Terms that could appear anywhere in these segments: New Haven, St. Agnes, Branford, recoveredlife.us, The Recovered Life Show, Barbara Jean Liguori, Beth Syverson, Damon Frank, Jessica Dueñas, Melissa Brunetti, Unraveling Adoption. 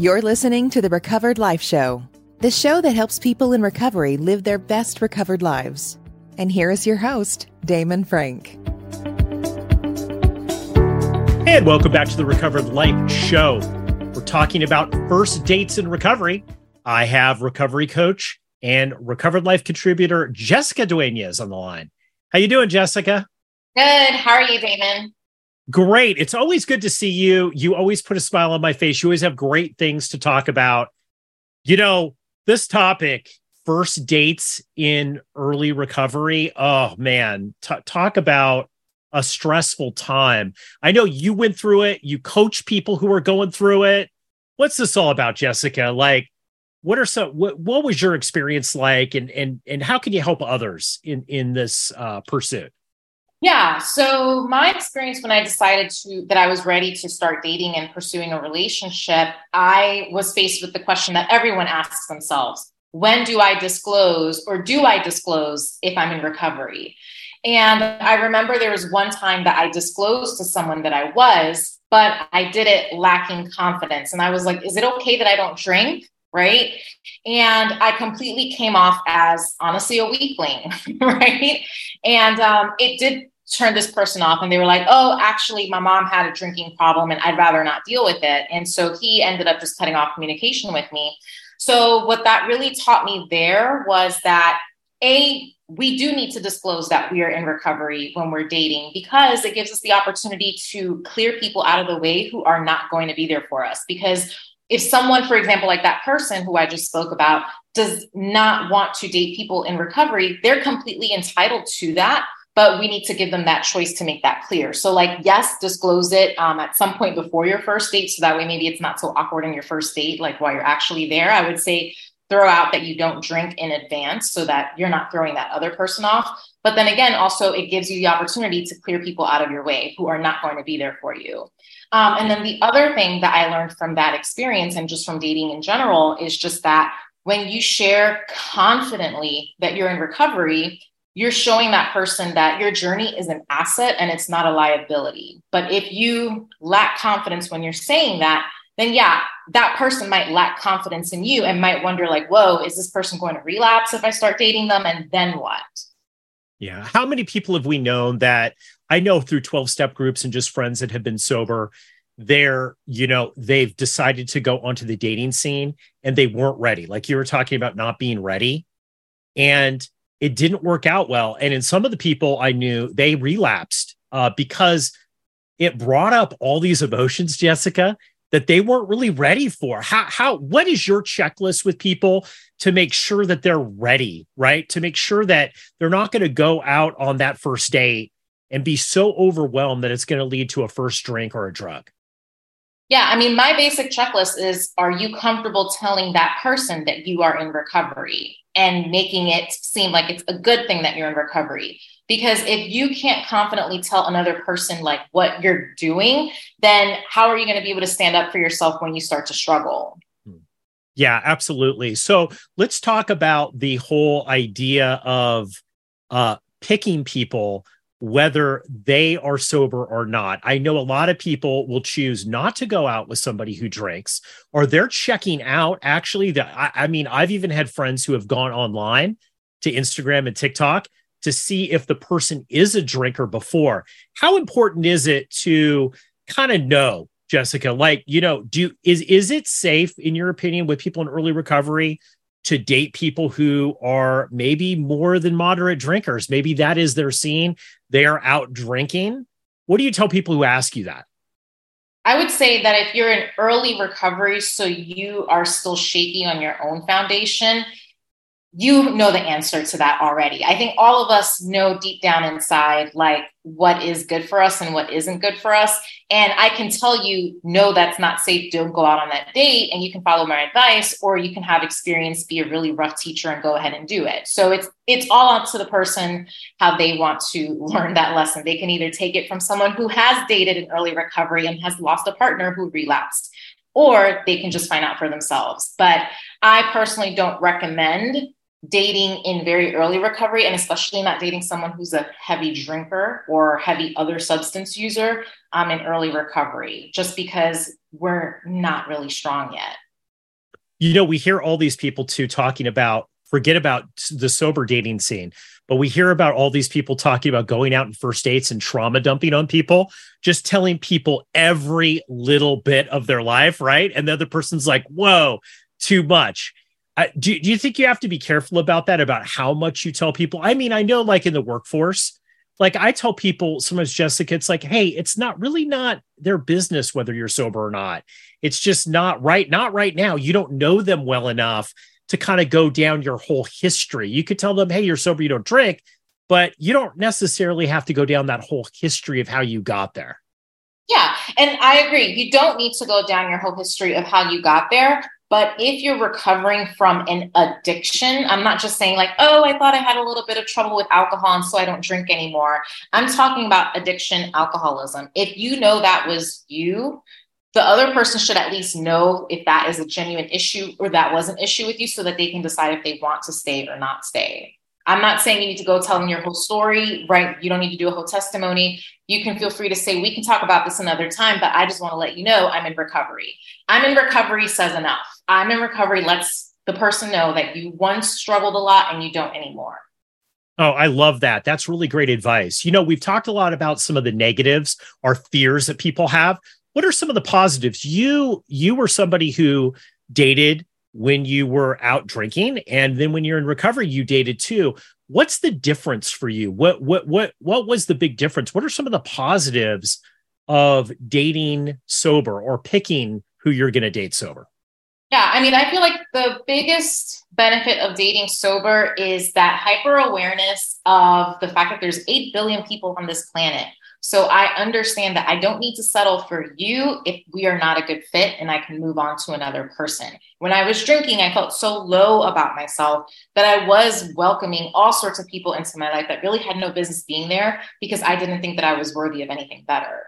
You're listening to The Recovered Life Show, the show that helps people in recovery live their best recovered lives. And here is your host, Damon Frank. And welcome back to The Recovered Life Show. We're talking about first dates in recovery. I have recovery coach and Recovered Life contributor Jessica Dueñas on the line. How you doing, Jessica? Good. How are you, Damon? Great. It's always good to see you. You always put a smile on my face. You always have great things to talk about. You know, this topic, first dates in early recovery. Oh, man, talk about a stressful time. I know you went through it. You coach people who are going through it. What's this all about, Jessica? Like, what was your experience like, and how can you help others in this pursuit? Yeah. So my experience when I decided that I was ready to start dating and pursuing a relationship, I was faced with the question that everyone asks themselves: when do I disclose, or do I disclose if I'm in recovery? And I remember there was one time that I disclosed to someone that I was, but I did it lacking confidence. And I was like, is it okay that I don't drink? Right. And I completely came off as honestly a weakling. Right. And it did turn this person off, and they were like, oh, actually my mom had a drinking problem and I'd rather not deal with it. And so he ended up just cutting off communication with me. So what that really taught me there was that we do need to disclose that we are in recovery when we're dating, because it gives us the opportunity to clear people out of the way who are not going to be there for us. Because if someone, for example, like that person who I just spoke about, does not want to date people in recovery, they're completely entitled to that, but we need to give them that choice to make that clear. So like, yes, disclose it at some point before your first date, so that way maybe it's not so awkward on your first date, like while you're actually there. I would say throw out that you don't drink in advance so that you're not throwing that other person off. But then again, also it gives you the opportunity to clear people out of your way who are not going to be there for you. And then the other thing that I learned from that experience and just from dating in general is just that when you share confidently that you're in recovery, you're showing that person that your journey is an asset and it's not a liability. But if you lack confidence when you're saying that, then yeah, that person might lack confidence in you and might wonder like, whoa, is this person going to relapse if I start dating them? And then what? Yeah. How many people have we known that I know through 12-step groups and just friends that have been sober, they've decided to go onto the dating scene and they weren't ready. Like you were talking about not being ready, and it didn't work out well. And in some of the people I knew, they relapsed because it brought up all these emotions, Jessica, that they weren't really ready for. What is your checklist with people to make sure that they're ready, right? To make sure that they're not going to go out on that first date and be so overwhelmed that it's going to lead to a first drink or a drug? Yeah. I mean, my basic checklist is, are you comfortable telling that person that you are in recovery and making it seem like it's a good thing that you're in recovery? Because if you can't confidently tell another person like what you're doing, then how are you going to be able to stand up for yourself when you start to struggle? Yeah, absolutely. So let's talk about the whole idea of picking people, whether they are sober or not. I know a lot of people will choose not to go out with somebody who drinks, or they're checking out. Actually, I've even had friends who have gone online to Instagram and TikTok to see if the person is a drinker before. How important is it to kind of know, Jessica, like, you know, is it safe, in your opinion, with people in early recovery to date people who are maybe more than moderate drinkers? Maybe that is their scene. They are out drinking. What do you tell people who ask you that? I would say that if you're in early recovery, so you are still shaky on your own foundation, you know the answer to that already. I think all of us know deep down inside, like what is good for us and what isn't good for us. And I can tell you, no, that's not safe. Don't go out on that date, and you can follow my advice, or you can have experience, be a really rough teacher, and go ahead and do it. So it's all up to the person how they want to learn that lesson. They can either take it from someone who has dated in early recovery and has lost a partner who relapsed, or they can just find out for themselves. But I personally don't recommend dating in very early recovery, and especially not dating someone who's a heavy drinker or heavy other substance user in early recovery, just because we're not really strong yet. you know, we hear all these people too talking about, forget about the sober dating scene, but we hear about all these people talking about going out in first dates and trauma dumping on people, just telling people every little bit of their life, right? And the other person's like, whoa, too much. Do you think you have to be careful about that, about how much you tell people? I mean, I know like in the workforce, like I tell people sometimes, Jessica, it's like, hey, it's not really not their business whether you're sober or not. It's just not right. Not right now. You don't know them well enough to kind of go down your whole history. You could tell them, hey, you're sober, you don't drink, but you don't necessarily have to go down that whole history of how you got there. Yeah. And I agree. You don't need to go down your whole history of how you got there. But if you're recovering from an addiction, I'm not just saying like, oh, I thought I had a little bit of trouble with alcohol and so I don't drink anymore. I'm talking about addiction, alcoholism. If you know that was you, the other person should at least know if that is a genuine issue or that was an issue with you so that they can decide if they want to stay or not stay. I'm not saying you need to go tell them your whole story, right? You don't need to do a whole testimony. You can feel free to say, we can talk about this another time, but I just want to let you know I'm in recovery. I'm in recovery says enough. I'm in recovery lets the person know that you once struggled a lot and you don't anymore. Oh, I love that. That's really great advice. You know, we've talked a lot about some of the negatives or fears that people have. What are some of the positives? You were somebody who dated when you were out drinking, and then when you're in recovery, you dated too. What's the difference for you? What was the big difference? What are some of the positives of dating sober or picking who you're going to date sober? Yeah. I mean, I feel like the biggest benefit of dating sober is that hyper awareness of the fact that there's 8 billion people on this planet. So I understand that I don't need to settle for you if we are not a good fit and I can move on to another person. When I was drinking, I felt so low about myself that I was welcoming all sorts of people into my life that really had no business being there because I didn't think that I was worthy of anything better.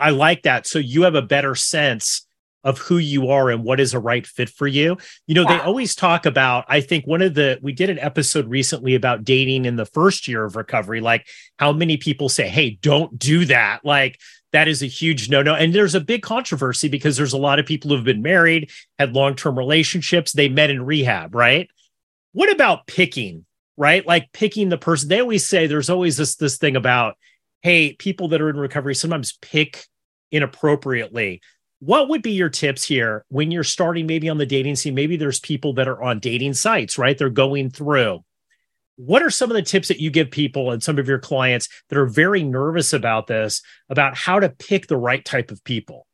I like that. So you have a better sense of who you are and what is a right fit for you. You know, yeah. They always talk about, I think we did an episode recently about dating in the first year of recovery, like how many people say, hey, don't do that. Like that is a huge no-no. And there's a big controversy because there's a lot of people who've been married, had long-term relationships, they met in rehab, right? What about picking, right? Like picking the person. They always say there's always this thing about, hey, people that are in recovery sometimes pick inappropriately. What would be your tips here when you're starting maybe on the dating scene? Maybe there's people that are on dating sites, right? They're going through. What are some of the tips that you give people and some of your clients that are very nervous about this, about how to pick the right type of people?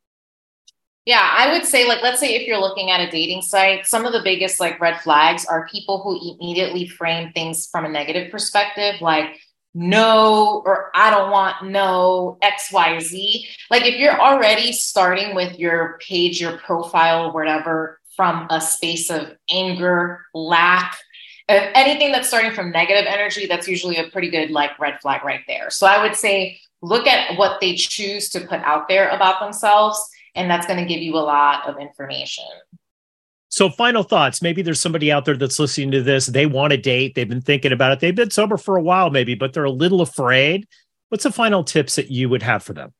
Yeah, I would say, like, let's say if you're looking at a dating site, some of the biggest like red flags are people who immediately frame things from a negative perspective, like, no, or I don't want no, X, Y, Z. Like if you're already starting with your page, your profile, whatever, from a space of anger, lack, anything that's starting from negative energy, that's usually a pretty good like red flag right there. So I would say, look at what they choose to put out there about themselves. And that's going to give you a lot of information. So final thoughts, maybe there's somebody out there that's listening to this. They want a date. They've been thinking about it. They've been sober for a while maybe, but they're a little afraid. What's the final tips that you would have for them?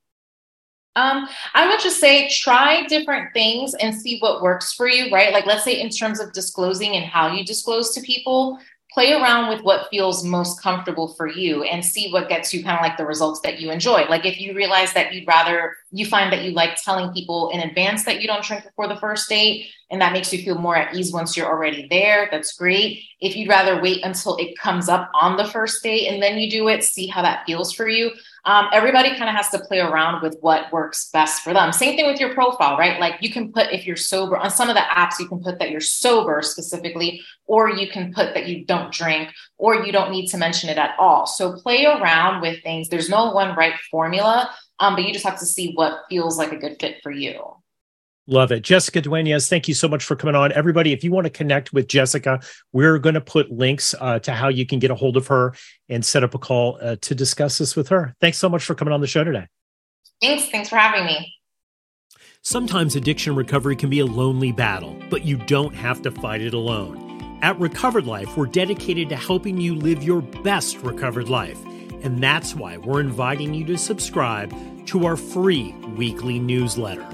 I would just say try different things and see what works for you, right? Like let's say in terms of disclosing and how you disclose to people, play around with what feels most comfortable for you and see what gets you kind of like the results that you enjoy. Like if you realize that you find that you like telling people in advance that you don't drink before the first date, and that makes you feel more at ease once you're already there, that's great. If you'd rather wait until it comes up on the first date and then you do it, see how that feels for you. Everybody kind of has to play around with what works best for them. Same thing with your profile, right? Like you can put, if you're sober on some of the apps, you can put that you're sober specifically, or you can put that you don't drink, or you don't need to mention it at all. So play around with things. There's no one right formula, but you just have to see what feels like a good fit for you. Love it. Jessica Dueñas, thank you so much for coming on. Everybody, if you want to connect with Jessica, we're going to put links to how you can get a hold of her and set up a call to discuss this with her. Thanks so much for coming on the show today. Thanks. Thanks for having me. Sometimes addiction recovery can be a lonely battle, but you don't have to fight it alone. At Recovered Life, we're dedicated to helping you live your best recovered life. And that's why we're inviting you to subscribe to our free weekly newsletter.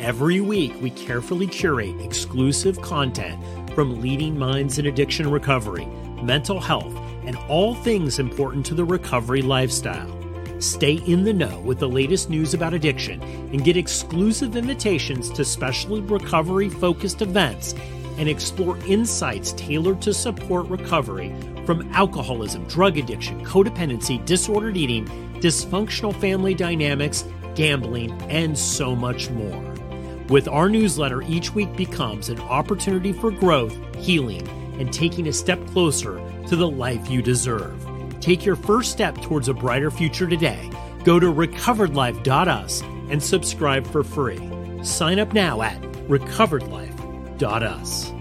Every week, we carefully curate exclusive content from leading minds in addiction recovery, mental health, and all things important to the recovery lifestyle. Stay in the know with the latest news about addiction and get exclusive invitations to special recovery-focused events and explore insights tailored to support recovery from alcoholism, drug addiction, codependency, disordered eating, dysfunctional family dynamics, gambling, and so much more. With our newsletter, each week becomes an opportunity for growth, healing, and taking a step closer to the life you deserve. Take your first step towards a brighter future today. Go to recoveredlife.us and subscribe for free. Sign up now at recoveredlife.us.